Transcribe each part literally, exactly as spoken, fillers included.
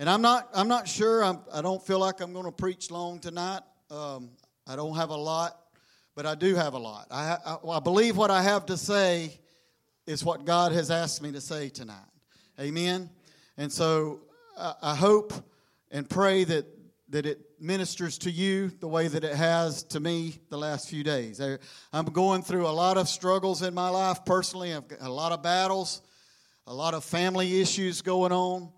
And I'm not I'm not sure. I'm, I don't feel like I'm going to preach long tonight. Um, I don't have a lot, but I do have a lot. I, I, I believe what I have to say is what God has asked me to say tonight. Amen? And so I, I hope and pray that, that it ministers to you the way that it has to me the last few days. I, I'm going through a lot of struggles in my life personally. I've got a lot of battles, a lot of family issues going on.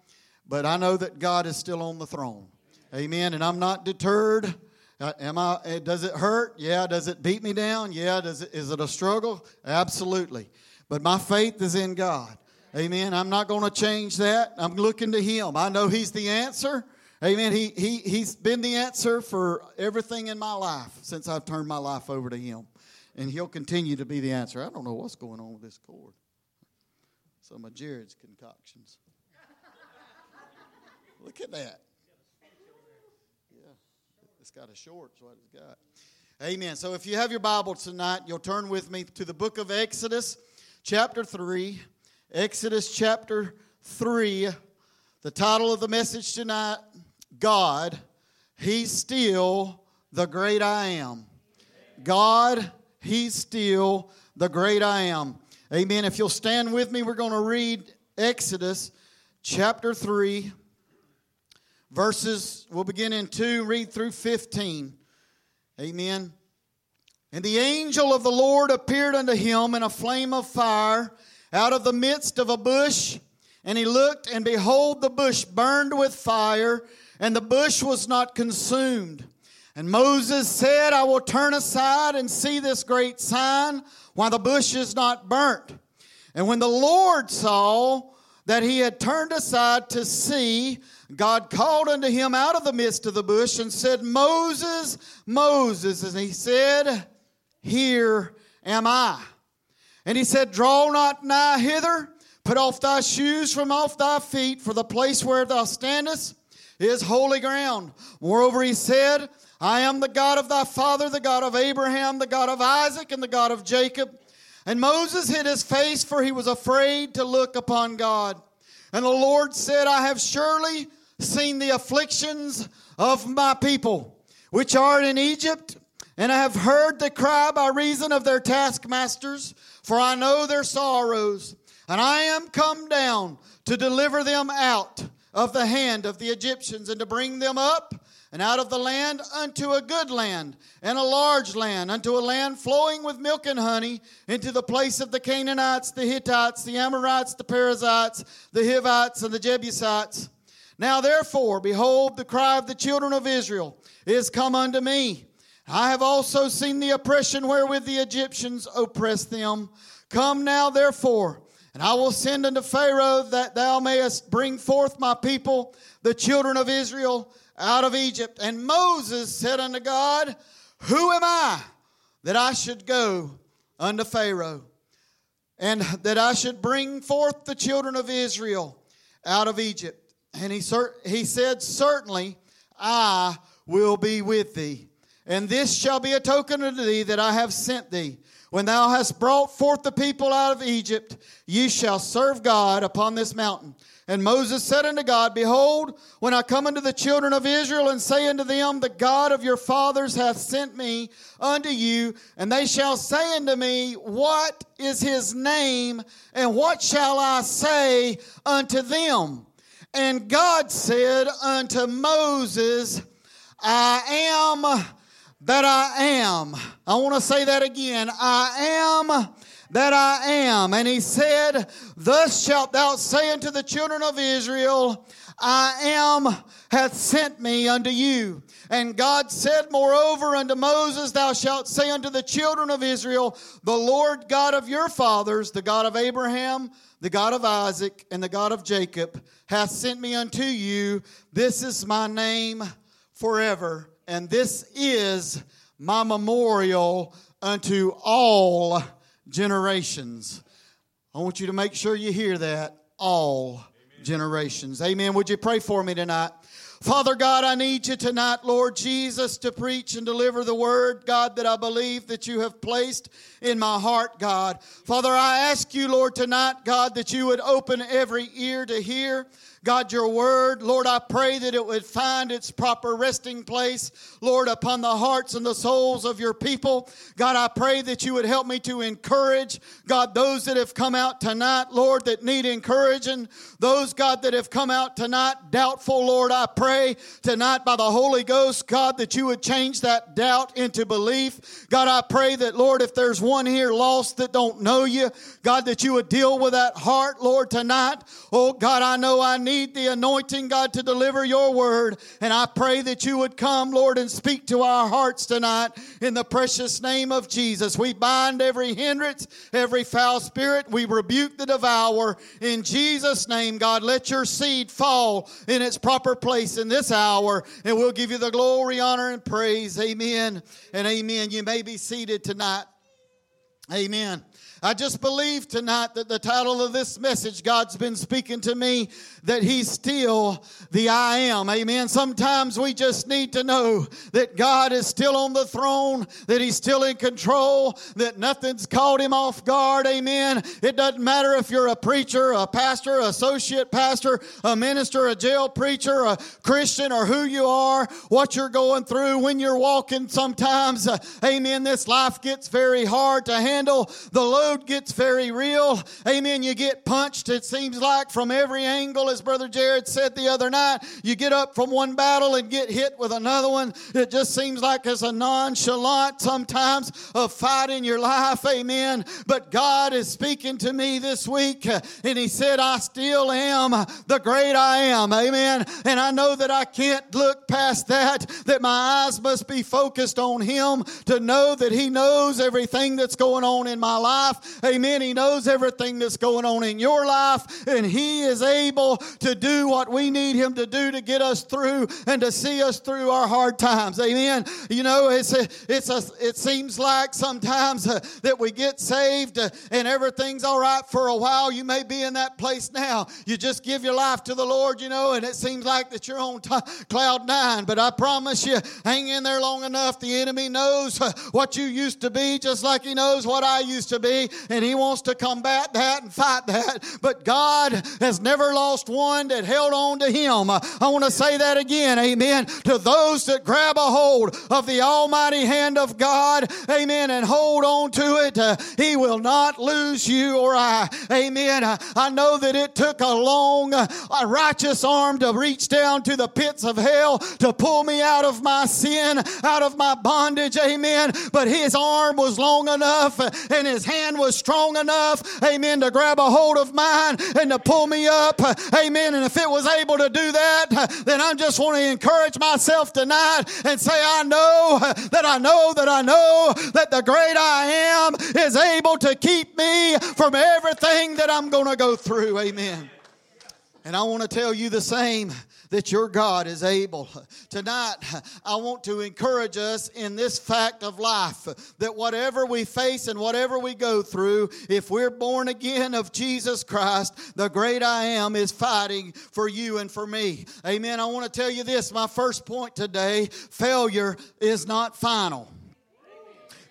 But I know that God is still on the throne. Amen. And I'm not deterred. Am I? Does it hurt? Yeah. Does it beat me down? Yeah. Does it, is it a struggle? Absolutely. But my faith is in God. Amen. I'm not going to change that. I'm looking to Him. I know He's the answer. Amen. He, he, he's been the answer for everything in my life since I've turned my life over to Him. And He'll continue to be the answer. I don't know what's going on with this cord. Some of Jared's concoctions. Look at that. Yeah, it's got a short, it's what it's got. Amen. So if you have your Bible tonight, you'll turn with me to the book of Exodus, chapter three. Exodus chapter three. The title of the message tonight, God, He's still the great I am. God, He's still the great I am. Amen. If you'll stand with me, we're going to read Exodus chapter three. Verses, we'll begin in two, read through fifteen. Amen. And the angel of the Lord appeared unto him in a flame of fire out of the midst of a bush. And he looked, and behold, the bush burned with fire, and the bush was not consumed. And Moses said, I will turn aside and see this great sign, why the bush is not burnt. And when the Lord saw that he had turned aside to see, God called unto him out of the midst of the bush and said, Moses, Moses. And he said, Here am I. And he said, Draw not nigh hither, put off thy shoes from off thy feet, for the place where thou standest is holy ground. Moreover, he said, I am the God of thy father, the God of Abraham, the God of Isaac, and the God of Jacob. And Moses hid his face, for he was afraid to look upon God. And the Lord said, I have surely seen the afflictions of my people, which are in Egypt, and I have heard the cry by reason of their taskmasters, for I know their sorrows. And I am come down to deliver them out of the hand of the Egyptians, and to bring them up and out of the land unto a good land, and a large land, unto a land flowing with milk and honey, into the place of the Canaanites, the Hittites, the Amorites, the Perizzites, the Hivites, and the Jebusites. Now therefore, behold, the cry of the children of Israel is come unto me. I have also seen the oppression wherewith the Egyptians oppress them. Come now therefore, and I will send unto Pharaoh, that thou mayest bring forth my people, the children of Israel, out of Egypt. And Moses said unto God, Who am I that I should go unto Pharaoh, and that I should bring forth the children of Israel out of Egypt? And he, he said, Certainly I will be with thee. And this shall be a token unto thee that I have sent thee. When thou hast brought forth the people out of Egypt, ye shall serve God upon this mountain. And Moses said unto God, Behold, when I come unto the children of Israel and say unto them, The God of your fathers hath sent me unto you, and they shall say unto me, What is his name, and what shall I say unto them? And God said unto Moses, I am that I am. I want to say that again. I am that I am. And he said, Thus shalt thou say unto the children of Israel, I am hath sent me unto you. And God said, Moreover, unto Moses, Thou shalt say unto the children of Israel, The Lord God of your fathers, the God of Abraham, the God of Isaac, and the God of Jacob, hath sent me unto you. This is my name forever, and this is my memorial unto all generations. I want you to make sure you hear that. All Amen. Generations. Amen. Would you pray for me tonight? Father God, I need you tonight, Lord Jesus, to preach and deliver the word, God, that I believe that you have placed in my heart, God. Father, I ask you, Lord, tonight, God, that you would open every ear to hear. God, your word, Lord, I pray that it would find its proper resting place, Lord, upon the hearts and the souls of your people. God, I pray that you would help me to encourage, God, those that have come out tonight, Lord, that need encouraging. Those, God, that have come out tonight doubtful, Lord, I pray tonight by the Holy Ghost, God, that you would change that doubt into belief. God, I pray that, Lord, if there's one here lost that don't know you, God, that you would deal with that heart, Lord, tonight. Oh, God, I know I need the anointing, God, to deliver your word. And I pray that you would come, Lord, and speak to our hearts tonight in the precious name of Jesus. We bind every hindrance, every foul spirit. We rebuke the devourer. In Jesus' name, God, let your seed fall in its proper place in this hour. And we'll give you the glory, honor, and praise. Amen and amen. You may be seated tonight. Amen. I just believe tonight that the title of this message, God's been speaking to me, that he's still the I am. Amen. Sometimes we just need to know that God is still on the throne, that he's still in control, that nothing's caught him off guard. Amen. It doesn't matter if you're a preacher, a pastor, associate pastor, a minister, a jail preacher, a Christian, or who you are, what you're going through, when you're walking sometimes. Uh, amen. This life gets very hard to handle. The load gets very real. Amen. You get punched, it seems like, from every angle. As Brother Jared said the other night, you get up from one battle and get hit with another one. It just seems like it's a nonchalant sometimes of fight in your life. Amen. But God is speaking to me this week, and he said, I still am the great I am. Amen. And I know that I can't look past that, that my eyes must be focused on him to know that he knows everything that's going on in my life. Amen. He knows everything that's going on in your life, and he is able to do what we need him to do to get us through and to see us through our hard times. Amen. You know, it's a, it's a, it seems like sometimes uh, that we get saved uh, and everything's all right for a while. You may be in that place now. You just give your life to the Lord, you know, and it seems like that you're on t- cloud nine. But I promise you, hang in there long enough. The enemy knows uh, what you used to be, just like he knows what I used to be. And he wants to combat that and fight that. But God has never lost one that held on to him. I want to say that again, amen, to those that grab a hold of the almighty hand of God, amen, and hold on to it. Uh, he will not lose you or I, amen. I, I know that it took a long, uh, a righteous arm to reach down to the pits of hell to pull me out of my sin, out of my bondage, amen. But his arm was long enough and his hand was strong enough, amen, to grab a hold of mine and to pull me up, amen. And if it was able to do that, then I just want to encourage myself tonight and say, I know that I know that I know that the great I am is able to keep me from everything that I'm going to go through, amen. And I want to tell you the same, that your God is able. Tonight, I want to encourage us in this fact of life, that whatever we face and whatever we go through, if we're born again of Jesus Christ, the great I am is fighting for you and for me. Amen. I want to tell you this, my first point today, failure is not final.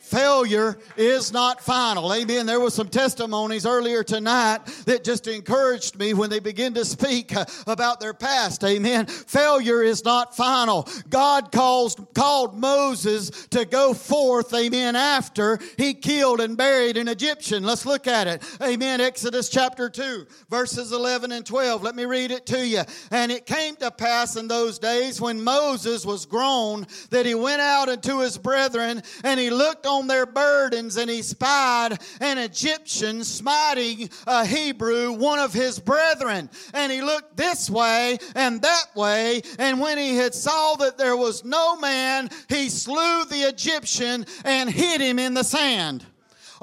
Failure is not final. Amen. There were some testimonies earlier tonight that just encouraged me when they begin to speak about their past. Amen. Failure is not final. God calls, called Moses to go forth, amen, after he killed and buried an Egyptian. Let's look at it. Amen. Exodus chapter two, verses eleven and twelve. Let me read it to you. And it came to pass in those days when Moses was grown that he went out unto his brethren, and he looked on their burdens, and he spied an Egyptian smiting a Hebrew, one of his brethren. And he looked this way and that way, and when he had saw that there was no man, he slew the Egyptian and hid him in the sand.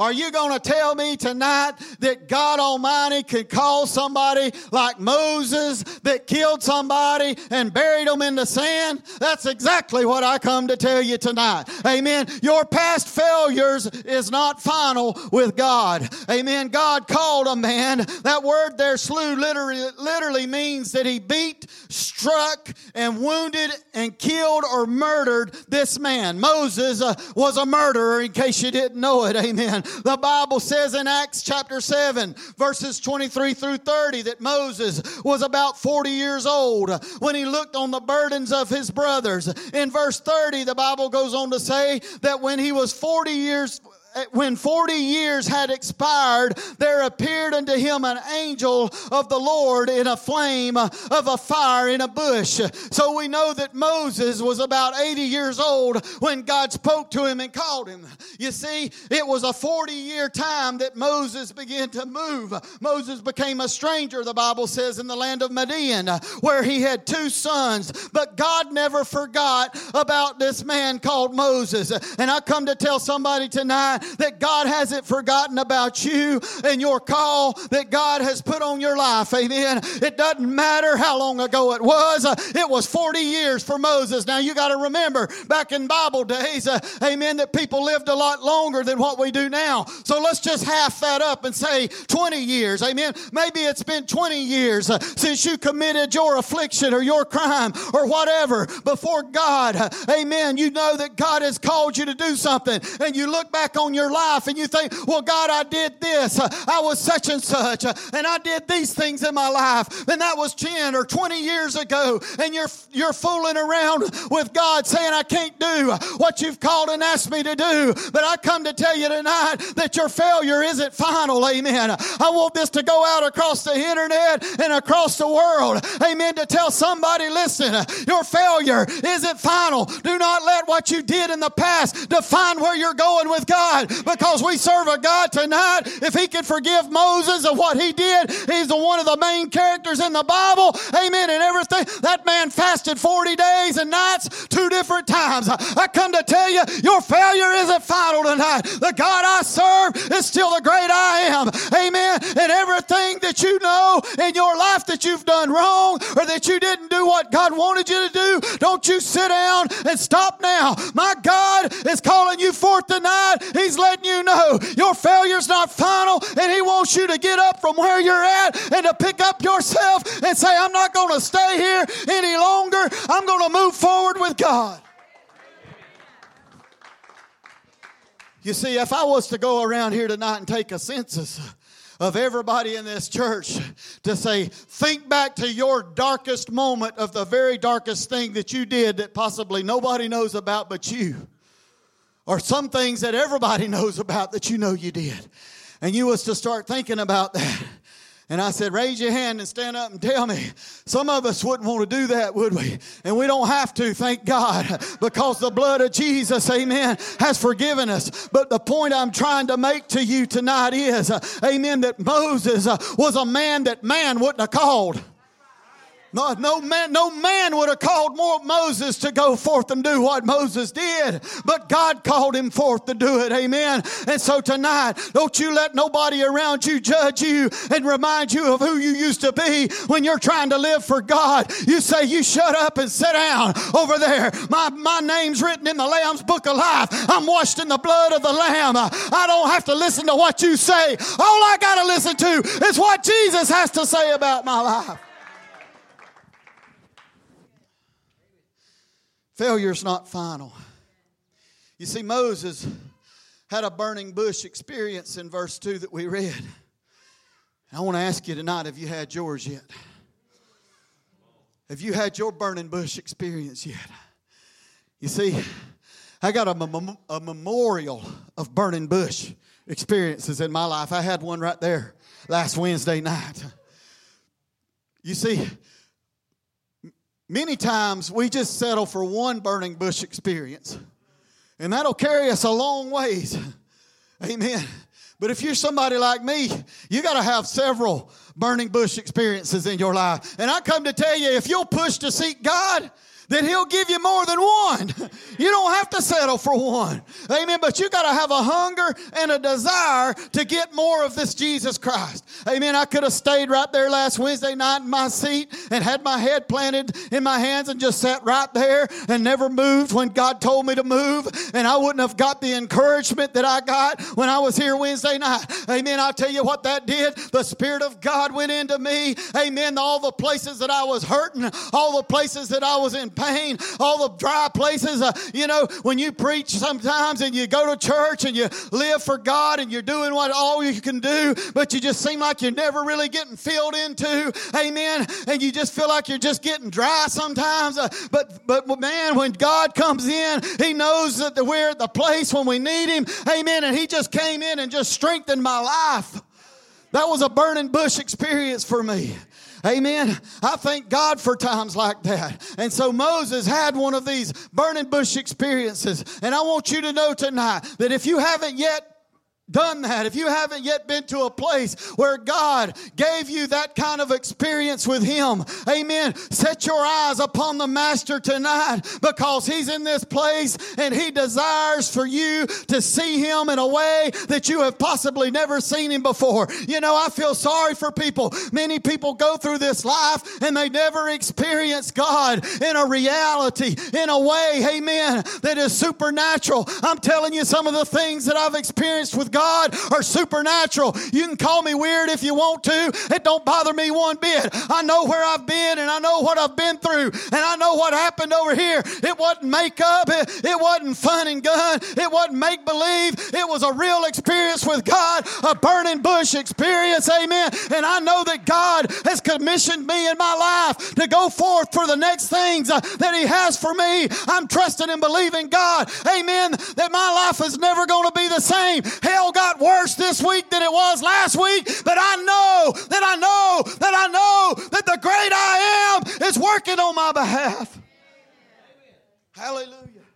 Are you going to tell me tonight that God Almighty could call somebody like Moses that killed somebody and buried them in the sand? That's exactly what I come to tell you tonight. Amen. Your past failures is not final with God. Amen. God called a man. That word there, slew, literally, literally means that he beat, struck, and wounded, and killed or murdered this man. Moses uh, was a murderer, in case you didn't know it. Amen. The Bible says in Acts chapter seven, verses twenty-three through thirty, that Moses was about forty years old when he looked on the burdens of his brothers. In verse thirty, the Bible goes on to say that when he was forty years When forty years had expired, there appeared unto him an angel of the Lord in a flame of a fire in a bush. So we know that Moses was about eighty years old when God spoke to him and called him. You see, it was a forty-year time that Moses began to move. Moses became a stranger, the Bible says, in the land of Midian, where he had two sons. But God never forgot about this man called Moses. And I come to tell somebody tonight that God hasn't forgotten about you and your call that God has put on your life. Amen. It doesn't matter how long ago it was. It was forty years for Moses. Now you got to remember, back in Bible days, uh, amen, that people lived a lot longer than what we do now. So let's just half that up and say twenty years. Amen. Maybe it's been twenty years uh, since you committed your affliction or your crime or whatever before God. Uh, amen. You know that God has called you to do something, and you look back on your life and you think, well, God, I did this. I was such and such, and I did these things in my life, and that was ten or twenty years ago, and you're you're fooling around with God saying, I can't do what you've called and asked me to do. But I come to tell you tonight that your failure isn't final. Amen. I want this to go out across the internet and across the world. Amen. To tell somebody, listen, your failure isn't final. Do not let what you did in the past define where you're going with God. Because we serve a God tonight. If he could forgive Moses of what he did, he's the one of the main characters in the Bible. Amen. And everything. That man fasted forty days and nights, two different times. I come to tell you, your failure isn't final tonight. The God I serve is still the great I am. Amen. And everything that you know in your life that you've done wrong or that you didn't do what God wanted you to do, don't you sit down and stop now. My God is calling you forth tonight. He's letting you know your failure's not final, and he wants you to get up from where you're at and to pick up yourself and say, I'm not going to stay here any longer. I'm going to move forward with God. You see, if I was to go around here tonight and take a census of everybody in this church to say, think back to your darkest moment of the very darkest thing that you did that possibly nobody knows about but you. Or some things that everybody knows about that you know you did. And you was to start thinking about that. And I said, raise your hand and stand up and tell me. Some of us wouldn't want to do that, would we? And we don't have to, thank God, because the blood of Jesus, amen, has forgiven us. But the point I'm trying to make to you tonight is, amen, that Moses was a man that man wouldn't have called. No, no man, no man would have called more Moses to go forth and do what Moses did, but God called him forth to do it. Amen. And so tonight, don't you let nobody around you judge you and remind you of who you used to be when you're trying to live for God. You say, you shut up and sit down over there. My, my name's written in the Lamb's book of life. I'm washed in the blood of the Lamb. I don't have to listen to what you say. All I got to listen to is what Jesus has to say about my life. Failure's not final. You see, Moses had a burning bush experience in verse two that we read. And I want to ask you tonight, have you had yours yet? Have you had your burning bush experience yet? You see, I got a, mem- a memorial of burning bush experiences in my life. I had one right there last Wednesday night. You see, many times we just settle for one burning bush experience, and that'll carry us a long ways. Amen. But if you're somebody like me, you got to have several burning bush experiences in your life. And I come to tell you, if you'll push to seek God, then he'll give you more than one. You don't have to settle for one. Amen. But you got to have a hunger and a desire to get more of this Jesus Christ. Amen. I could have stayed right there last Wednesday night in my seat and had my head planted in my hands and just sat right there and never moved when God told me to move. And I wouldn't have got the encouragement that I got when I was here Wednesday night. Amen. I'll tell you what that did. The Spirit of God went into me. Amen. All the places that I was hurting, all the places that I was in pain, all the dry places. Uh, you know, when you preach sometimes and you go to church and you live for God and you're doing what all you can do, but you just seem like you're never really getting filled into. Amen. And you just feel like you're just getting dry sometimes. Uh, but, but man, when God comes in, He knows that we're at the place when we need Him. Amen. And He just came in and just strengthened my life. That was a burning bush experience for me. Amen. I thank God for times like that. And so Moses had one of these burning bush experiences. And I want you to know tonight that if you haven't yet done that, if you haven't yet been to a place where God gave you that kind of experience with Him, amen, set your eyes upon the Master tonight, because He's in this place and He desires for you to see Him in a way that you have possibly never seen Him before. You know, I feel sorry for people. Many people go through this life and they never experience God in a reality, in a way, amen, that is supernatural. I'm telling you, some of the things that I've experienced with God God are supernatural. You can call me weird if you want to. It don't bother me one bit. I know where I've been and I know what I've been through and I know what happened over here. It wasn't makeup. It, it wasn't fun and gun. It wasn't make-believe. It was a real experience with God, a burning bush experience, amen. And I know that God has commissioned me in my life to go forth for the next things uh, that He has for me. I'm trusting and believing God, amen, that my life is never going to be the same. Hell got worse this week than it was last week, but I know that I know that I know that the great I am is working on my behalf. Amen. Hallelujah.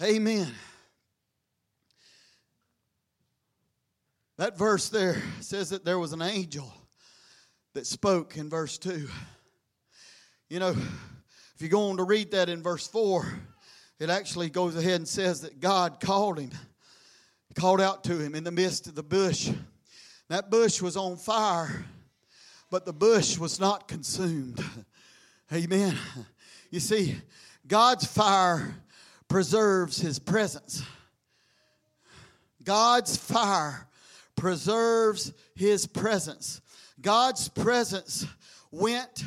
Amen. That verse there says that there was an angel that spoke in verse two. You know, if you go on to read that in verse four, it actually goes ahead and says that God called him. Called out to him in the midst of the bush. That bush was on fire, but the bush was not consumed. Amen. You see, God's fire preserves His presence. God's fire preserves His presence. God's presence went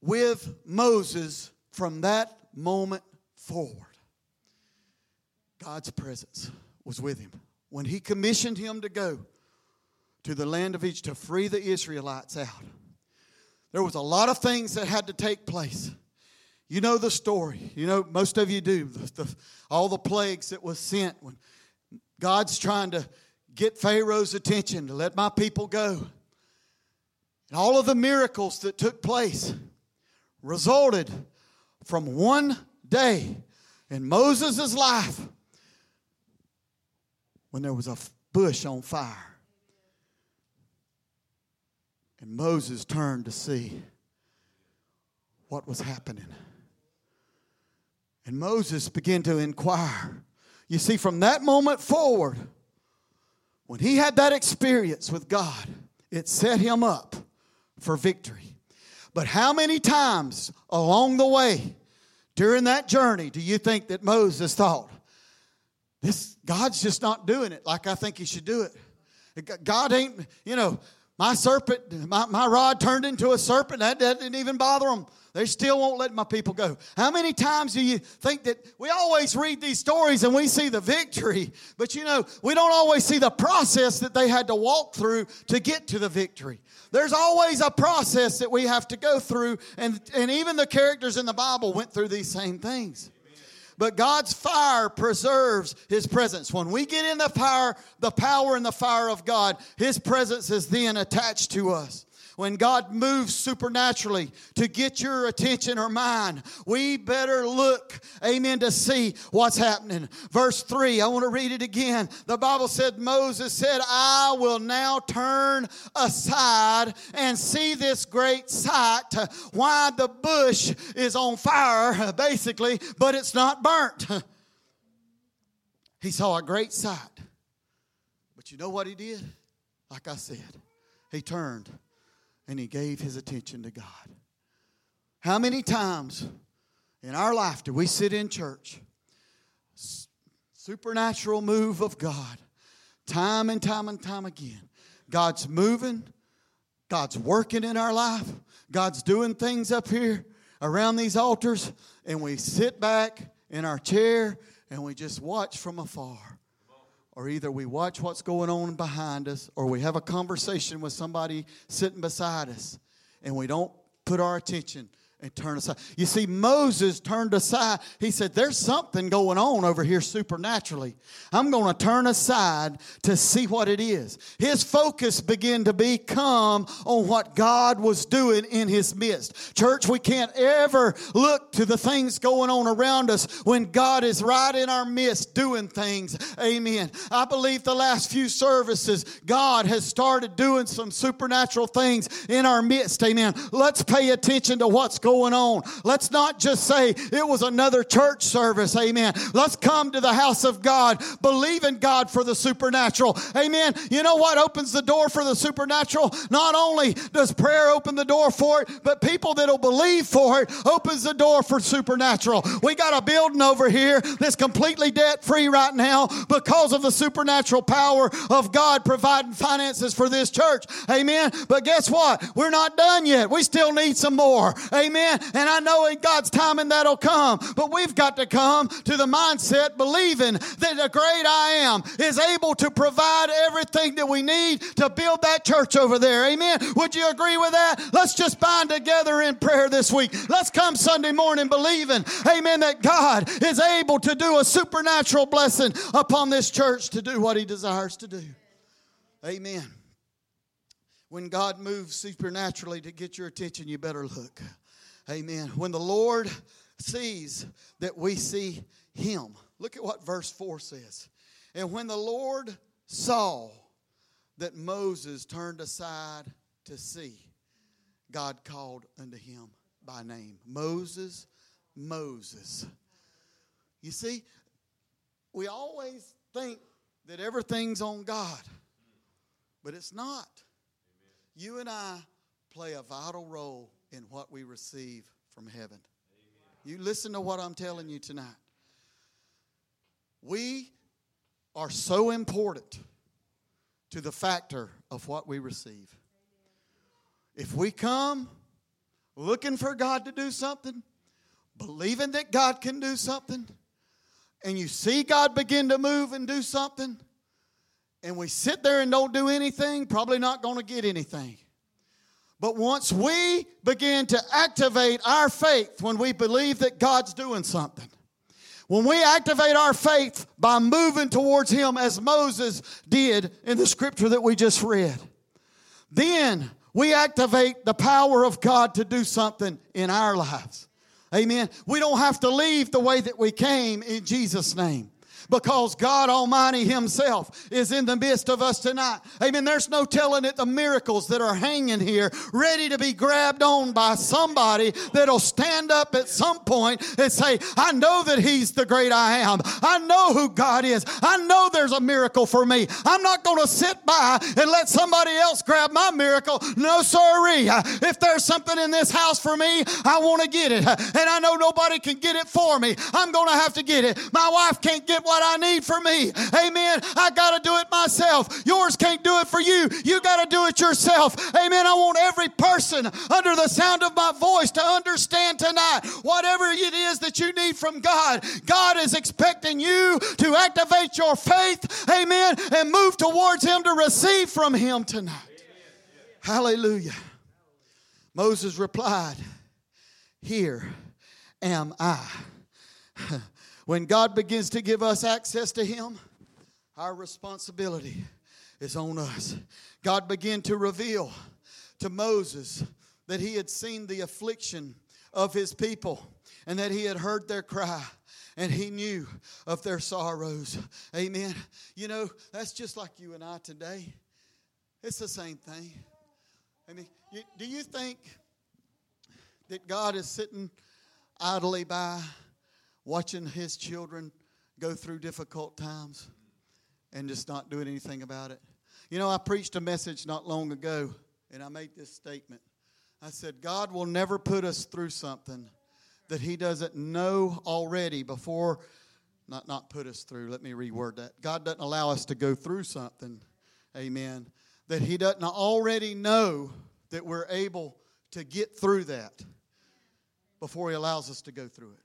with Moses from that moment forward. God's presence was with him. When He commissioned him to go to the land of Egypt to free the Israelites out, there was a lot of things that had to take place. You know the story. You know, most of you do. The, the, all the plagues that was sent when God's trying to get Pharaoh's attention to let my people go. And all of the miracles that took place resulted from one day in Moses' life when there was a bush on fire. And Moses turned to see what was happening. And Moses began to inquire. You see, from that moment forward, when he had that experience with God, it set him up for victory. But how many times along the way, during that journey, do you think that Moses thought, This, God's just not doing it like I think He should do it. God ain't, you know, my serpent, my, my rod turned into a serpent. That, that didn't even bother them. They still won't let my people go. How many times do you think that we always read these stories and we see the victory, but you know, we don't always see the process that they had to walk through to get to the victory. There's always a process that we have to go through, and, and even the characters in the Bible went through these same things. But God's fire preserves His presence. When we get in the fire, the power and the fire of God, His presence is then attached to us. When God moves supernaturally to get your attention or mine, we better look, amen, to see what's happening. Verse three, I want to read it again. The Bible said, Moses said, I will now turn aside and see this great sight, why the bush is on fire, basically, but it's not burnt. He saw a great sight. But you know what he did? Like I said, he turned. And he gave his attention to God. How many times in our life do we sit in church? Supernatural move of God. Time and time and time again. God's moving. God's working in our life. God's doing things up here. around these altars and we sit back in our chair and we just watch from afar. Or either we watch what's going on behind us, or we have a conversation with somebody sitting beside us, and we don't put our attention and turn aside. You see, Moses turned aside. He said, there's something going on over here supernaturally. I'm going to turn aside to see what it is. His focus began to become on what God was doing in his midst. Church, we can't ever look to the things going on around us when God is right in our midst doing things. Amen. I believe the last few services, God has started doing some supernatural things in our midst. Amen. Let's pay attention to what's going on. Going on. Let's not just say it was another church service. Amen. Let's come to the house of God, believe in God for the supernatural. Amen. You know what opens the door for the supernatural? Not only does prayer open the door for it, but people that'll believe for it opens the door for supernatural. We got a building over here that's completely debt-free right now because of the supernatural power of God providing finances for this church. Amen. But guess what? We're not done yet. We still need some more. Amen. Amen. And I know in God's timing that'll come. But we've got to come to the mindset believing that the great I am is able to provide everything that we need to build that church over there. Amen. Would you agree with that? Let's just bind together in prayer this week. Let's come Sunday morning believing, amen, that God is able to do a supernatural blessing upon this church to do what he desires to do. Amen. When God moves supernaturally to get your attention, you better look. Amen. When the Lord sees that we see him. Look at what verse four says. And when the Lord saw that Moses turned aside to see, God called unto him by name. Moses, Moses. You see, we always think that everything's on God, but it's not. You and I play a vital role in what we receive from heaven. Amen. You listen to what I'm telling you tonight. We are so important to the factor of what we receive. If we come looking for God to do something, believing that God can do something, and you see God begin to move and do something, and we sit there and don't do anything, probably not going to get anything. But once we begin to activate our faith when we believe that God's doing something, when we activate our faith by moving towards him as Moses did in the scripture that we just read, then we activate the power of God to do something in our lives. Amen. We don't have to leave the way that we came in Jesus' name, because God Almighty himself is in the midst of us tonight. Amen. There's no telling it the miracles that are hanging here ready to be grabbed on by somebody that'll stand up at some point and say, I know that he's the great I am. I know who God is. I know there's a miracle for me. I'm not going to sit by and let somebody else grab my miracle. No, sorry. If there's something in this house for me, I want to get it. And I know nobody can get it for me. I'm going to have to get it. My wife can't get what I need for me. Amen. I got to do it myself. Yours can't do it for you. You got to do it yourself. Amen. I want every person under the sound of my voice to understand tonight, whatever it is that you need from God, God is expecting you to activate your faith. Amen. And move towards him to receive from him tonight. Amen. Hallelujah. Moses replied, here am I. When God begins to give us access to him, our responsibility is on us. God began to reveal to Moses that he had seen the affliction of his people and that he had heard their cry. And he knew of their sorrows. Amen. You know, that's just like you and I today. It's the same thing. I mean, do you think that God is sitting idly by, watching his children go through difficult times and just not doing anything about it? You know, I preached a message not long ago, and I made this statement. I said, God will never put us through something that he doesn't know already before, not, not put us through, let me reword that. God doesn't allow us to go through something, amen, that he doesn't already know that we're able to get through that before He allows us to go through it.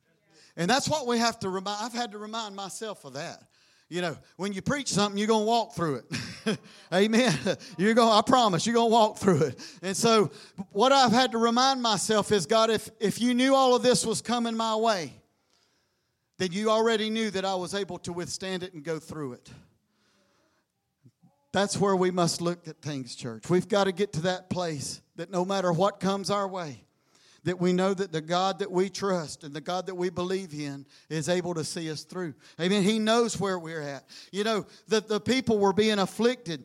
And that's what we have to remind. I've had to remind myself of that. You know, when you preach something, you're going to walk through it. Amen. You're going, I promise, you're going to walk through it. And so what I've had to remind myself is, God, if, if you knew all of this was coming my way, then you already knew that I was able to withstand it and go through it. That's where we must look at things, church. We've got to get to that place that no matter what comes our way, that we know that the God that we trust and the God that we believe in is able to see us through. Amen. He knows where we're at. You know, that the people were being afflicted.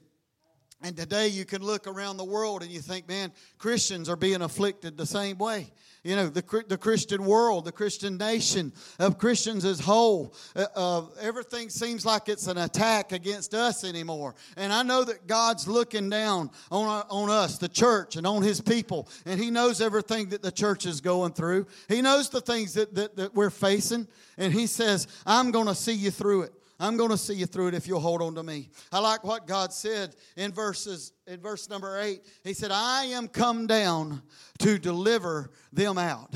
And today you can look around the world and you think, man, Christians are being afflicted the same way. You know, the the Christian world, the Christian nation of Christians as whole, uh, uh, everything seems like it's an attack against us anymore. And I know that God's looking down on our, on us, the church, and on His people. And He knows everything that the church is going through. He knows the things that, that, that we're facing. And He says, I'm going to see you through it. I'm going to see you through it if you'll hold on to me. I like what God said in verses in verse number eight. He said, I am come down to deliver them out.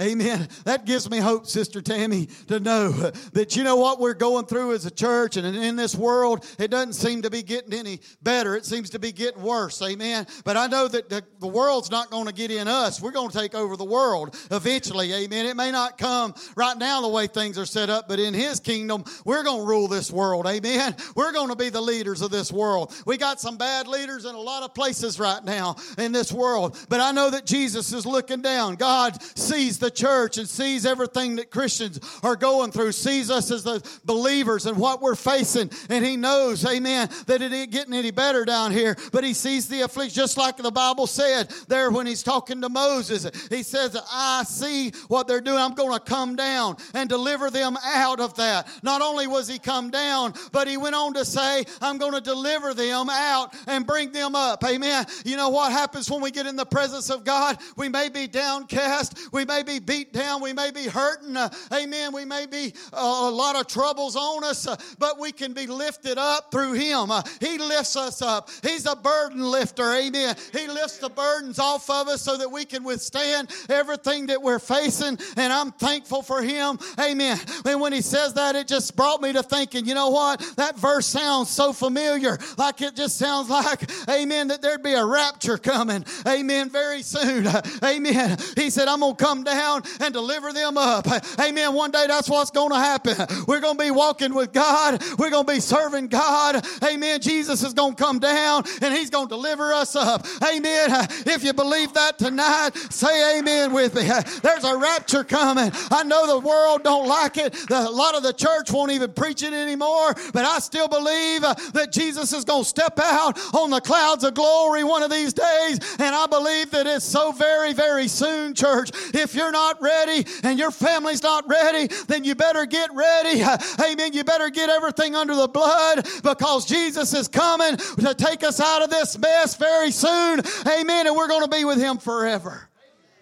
Amen. That gives me hope, Sister Tammy, to know that, you know, what we're going through as a church and in this world, it doesn't seem to be getting any better. It seems to be getting worse. Amen. But I know that the, the world's not going to get in us. We're going to take over the world eventually. Amen. It may not come right now the way things are set up, but in His kingdom, we're going to rule this world. Amen. We're going to be the leaders of this world. We got some bad leaders in a lot of places right now in this world, but I know that Jesus Jesus is looking down. God sees the church and sees everything that Christians are going through, sees us as the believers and what we're facing, and He knows, amen, that it ain't getting any better down here, but He sees the affliction, just like the Bible said there when He's talking to Moses. He says, I see what they're doing. I'm going to come down and deliver them out of that. Not only was He come down, but He went on to say, I'm going to deliver them out and bring them up. Amen. You know what happens when we get in the presence of God? We may be downcast. We may be beat down. We may be hurting. Uh, amen. We may be uh, a lot of troubles on us, uh, but we can be lifted up through Him. Uh, he lifts us up. He's a burden lifter. Amen. He lifts the burdens off of us so that we can withstand everything that we're facing, and I'm thankful for Him. Amen. And when He says that, it just brought me to thinking, you know what? That verse sounds so familiar. Like it just sounds like, amen, that there'd be a rapture coming. Amen. Very soon. Amen. He said, I'm going to come down and deliver them up. Amen. One day that's what's going to happen. We're going to be walking with God. We're going to be serving God. Amen. Jesus is going to come down and He's going to deliver us up. Amen. If you believe that tonight, say amen with me. There's a rapture coming. I know the world don't like it. A lot of the church won't even preach it anymore, but I still believe that Jesus is going to step out on the clouds of glory one of these days, and I believe that it's so very, very soon, church. If you're not ready and your family's not ready, then you better get ready. Amen. You better get everything under the blood, because Jesus is coming to take us out of this mess very soon. Amen. And we're going to be with Him forever.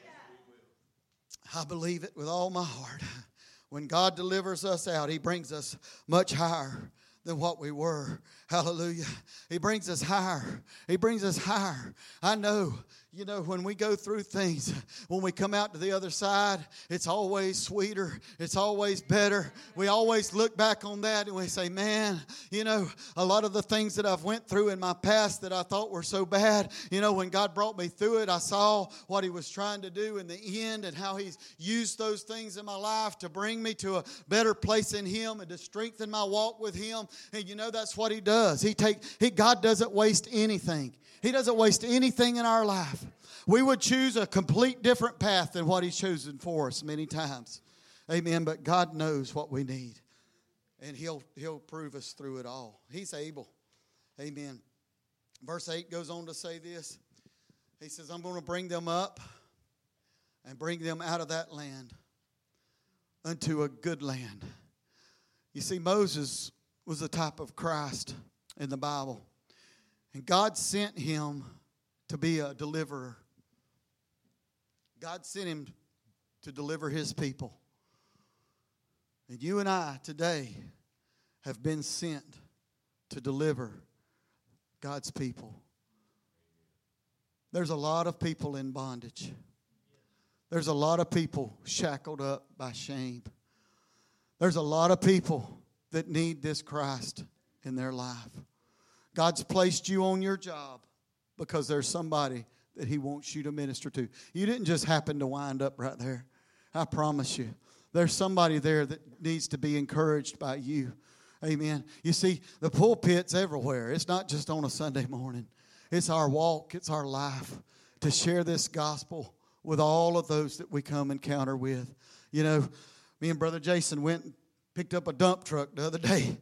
Amen. I believe it with all my heart. When God delivers us out, He brings us much higher than what we were. Hallelujah. He brings us higher. He brings us higher. I know. You know, when we go through things, when we come out to the other side, it's always sweeter. It's always better. We always look back on that and we say, man, you know, a lot of the things that I've went through in my past that I thought were so bad, you know, when God brought me through it, I saw what He was trying to do in the end and how He's used those things in my life to bring me to a better place in Him and to strengthen my walk with Him. And, you know, that's what He does. He take, He God doesn't waste anything. He doesn't waste anything in our life. We would choose a complete different path than what He's chosen for us many times. Amen. But God knows what we need. And He'll, He'll prove us through it all. He's able. Amen. Verse eight goes on to say this. He says, I'm going to bring them up and bring them out of that land unto a good land. You see, Moses was the type of Christ in the Bible. And God sent him to be a deliverer. God sent him to deliver His people. And you and I today have been sent to deliver God's people. There's a lot of people in bondage. There's a lot of people shackled up by shame. There's a lot of people that need this Christ in their life. God's placed you on your job because there's somebody that He wants you to minister to. You didn't just happen to wind up right there. I promise you. There's somebody there that needs to be encouraged by you. Amen. You see, the pulpit's everywhere. It's not just on a Sunday morning. It's our walk. It's our life to share this gospel with all of those that we come encounter with. You know, me and Brother Jason went and picked up a dump truck the other day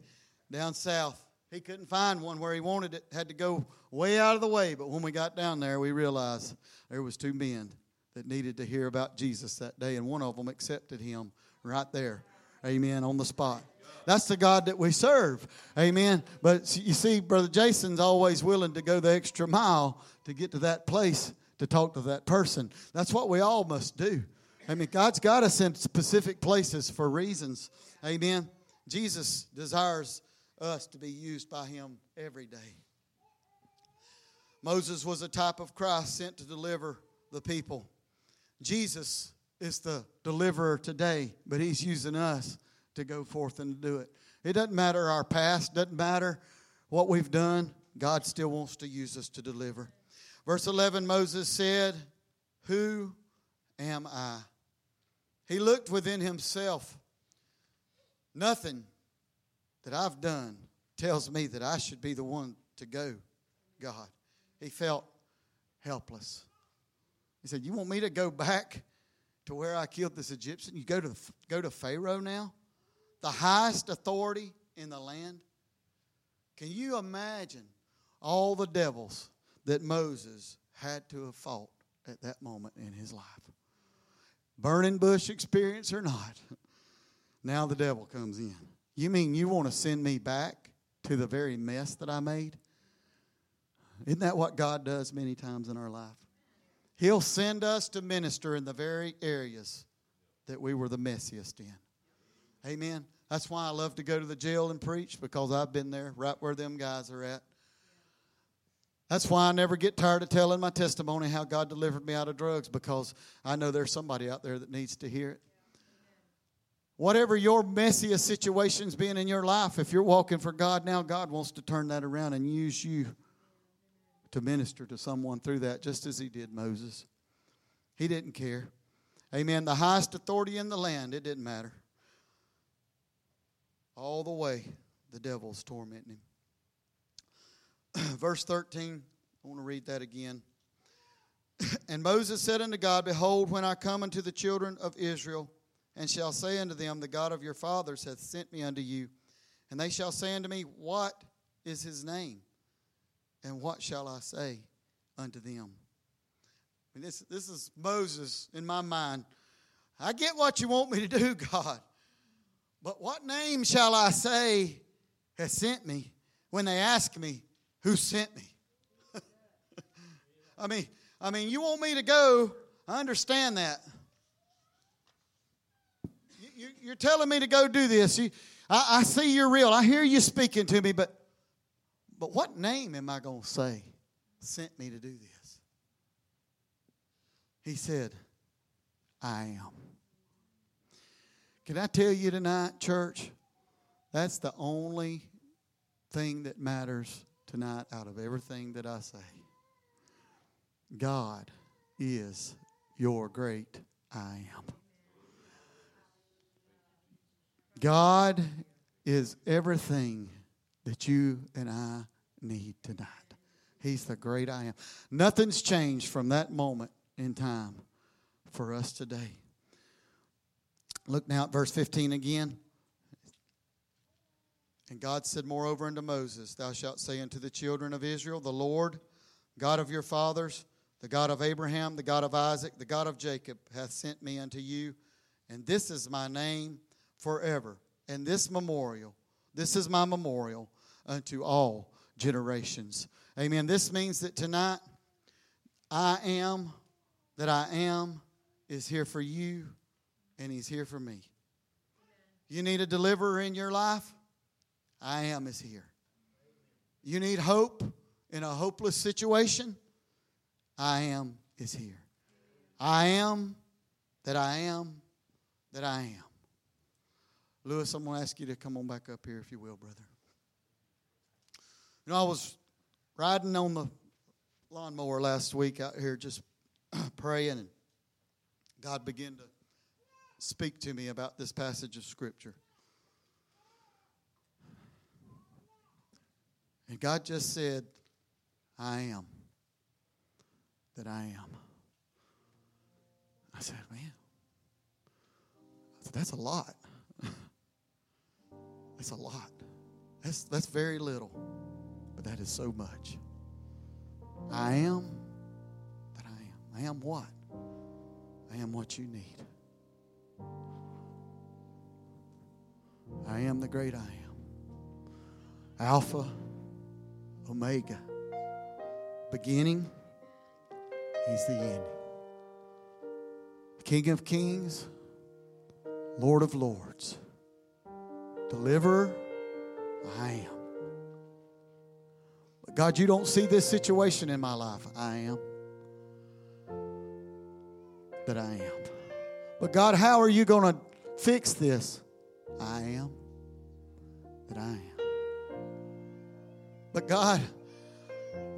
down south. He couldn't find one where he wanted it. Had to go way out of the way. But when we got down there, we realized there was two men that needed to hear about Jesus that day. And one of them accepted Him right there. Amen. On the spot. That's the God that we serve. Amen. But you see, Brother Jason's always willing to go the extra mile to get to that place to talk to that person. That's what we all must do. I mean, God's got us in specific places for reasons. Amen. Jesus desires us to be used by Him every day. Moses was a type of Christ sent to deliver the people. Jesus is the deliverer today, but He's using us to go forth and do it. It doesn't matter our past, doesn't matter what we've done. God still wants to use us to deliver. Verse eleven, Moses said, "Who am I?" He looked within himself. Nothing that I've done tells me that I should be the one to go, God. He felt helpless. He said, "You want me to go back to where I killed this Egyptian? You go to go to Pharaoh now, the highest authority in the land?" Can you imagine all the devils that Moses had to have fought at that moment in his life? Burning bush experience or not, now the devil comes in. "You mean you want to send me back to the very mess that I made?" Isn't that what God does many times in our life? He'll send us to minister in the very areas that we were the messiest in. Amen. That's why I love to go to the jail and preach, because I've been there right where them guys are at. That's why I never get tired of telling my testimony how God delivered me out of drugs, because I know there's somebody out there that needs to hear it. Whatever your messiest situation's been in your life, if you're walking for God now, God wants to turn that around and use you to minister to someone through that, just as He did Moses. He didn't care. Amen. The highest authority in the land, it didn't matter. All the way, the devil's tormenting him. Verse thirteen, I want to read that again. "And Moses said unto God, Behold, when I come unto the children of Israel, and shall say unto them, The God of your fathers hath sent me unto you. And they shall say unto me, What is His name? And what shall I say unto them?" And this, this is Moses in my mind. I get what you want me to do, God. But what name shall I say has sent me when they ask me who sent me? I mean, I mean, you want me to go. I understand that. You're telling me to go do this. You, I, I see you're real. I hear you speaking to me, but but what name am I going to say sent me to do this? He said, "I am." Can I tell you tonight, church, that's the only thing that matters tonight out of everything that I say. God is your great I am. God is everything that you and I need tonight. He's the great I am. Nothing's changed from that moment in time for us today. Look now at verse fifteen again. "And God said moreover unto Moses, Thou shalt say unto the children of Israel, The Lord, God of your fathers, the God of Abraham, the God of Isaac, the God of Jacob, hath sent me unto you. And this is my name forever, and this memorial, this is my memorial unto all generations." Amen. This means that tonight, I am, that I am, is here for you, and He's here for me. You need a deliverer in your life? I am is here. You need hope in a hopeless situation? I am is here. I am that I am, that I am. Lewis, I'm going to ask you to come on back up here, if you will, brother. You know, I was riding on the lawnmower last week out here just praying, and God began to speak to me about this passage of Scripture. And God just said, I am that I am. I said, man, I said, that's a lot. That's a lot. That's, that's very little, but that is so much. I am that I am. I am what? I am what you need. I am the great I am. Alpha, Omega. Beginning, He's the end. King of kings, Lord of lords. Deliverer, I am. But God, you don't see this situation in my life. I am that I am. But God, how are you going to fix this? I am that I am. But God,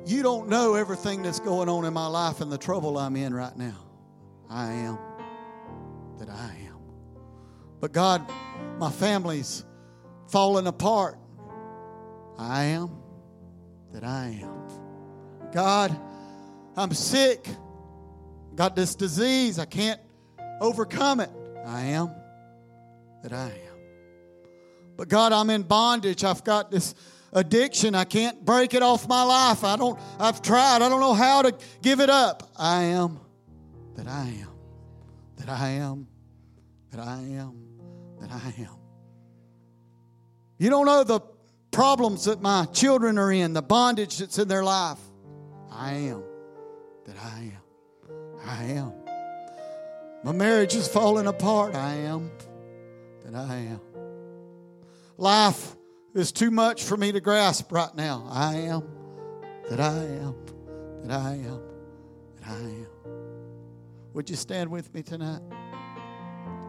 you don't know everything that's going on in my life and the trouble I'm in right now. I am that I am. But God, my family's falling apart. I am that I am. God, I'm sick. Got this disease. I can't overcome it. I am that I am. But God, I'm in bondage. I've got this addiction. I can't break it off my life. I don't, I've tried. I don't know how to give it up. I am that I am. That I am. That I am. That I am. You don't know the problems that my children are in, the bondage that's in their life. I am. That I am. I am. My marriage is falling apart. I am. That I am. Life is too much for me to grasp right now. I am that I am, that I am, that I am. Would you stand with me tonight?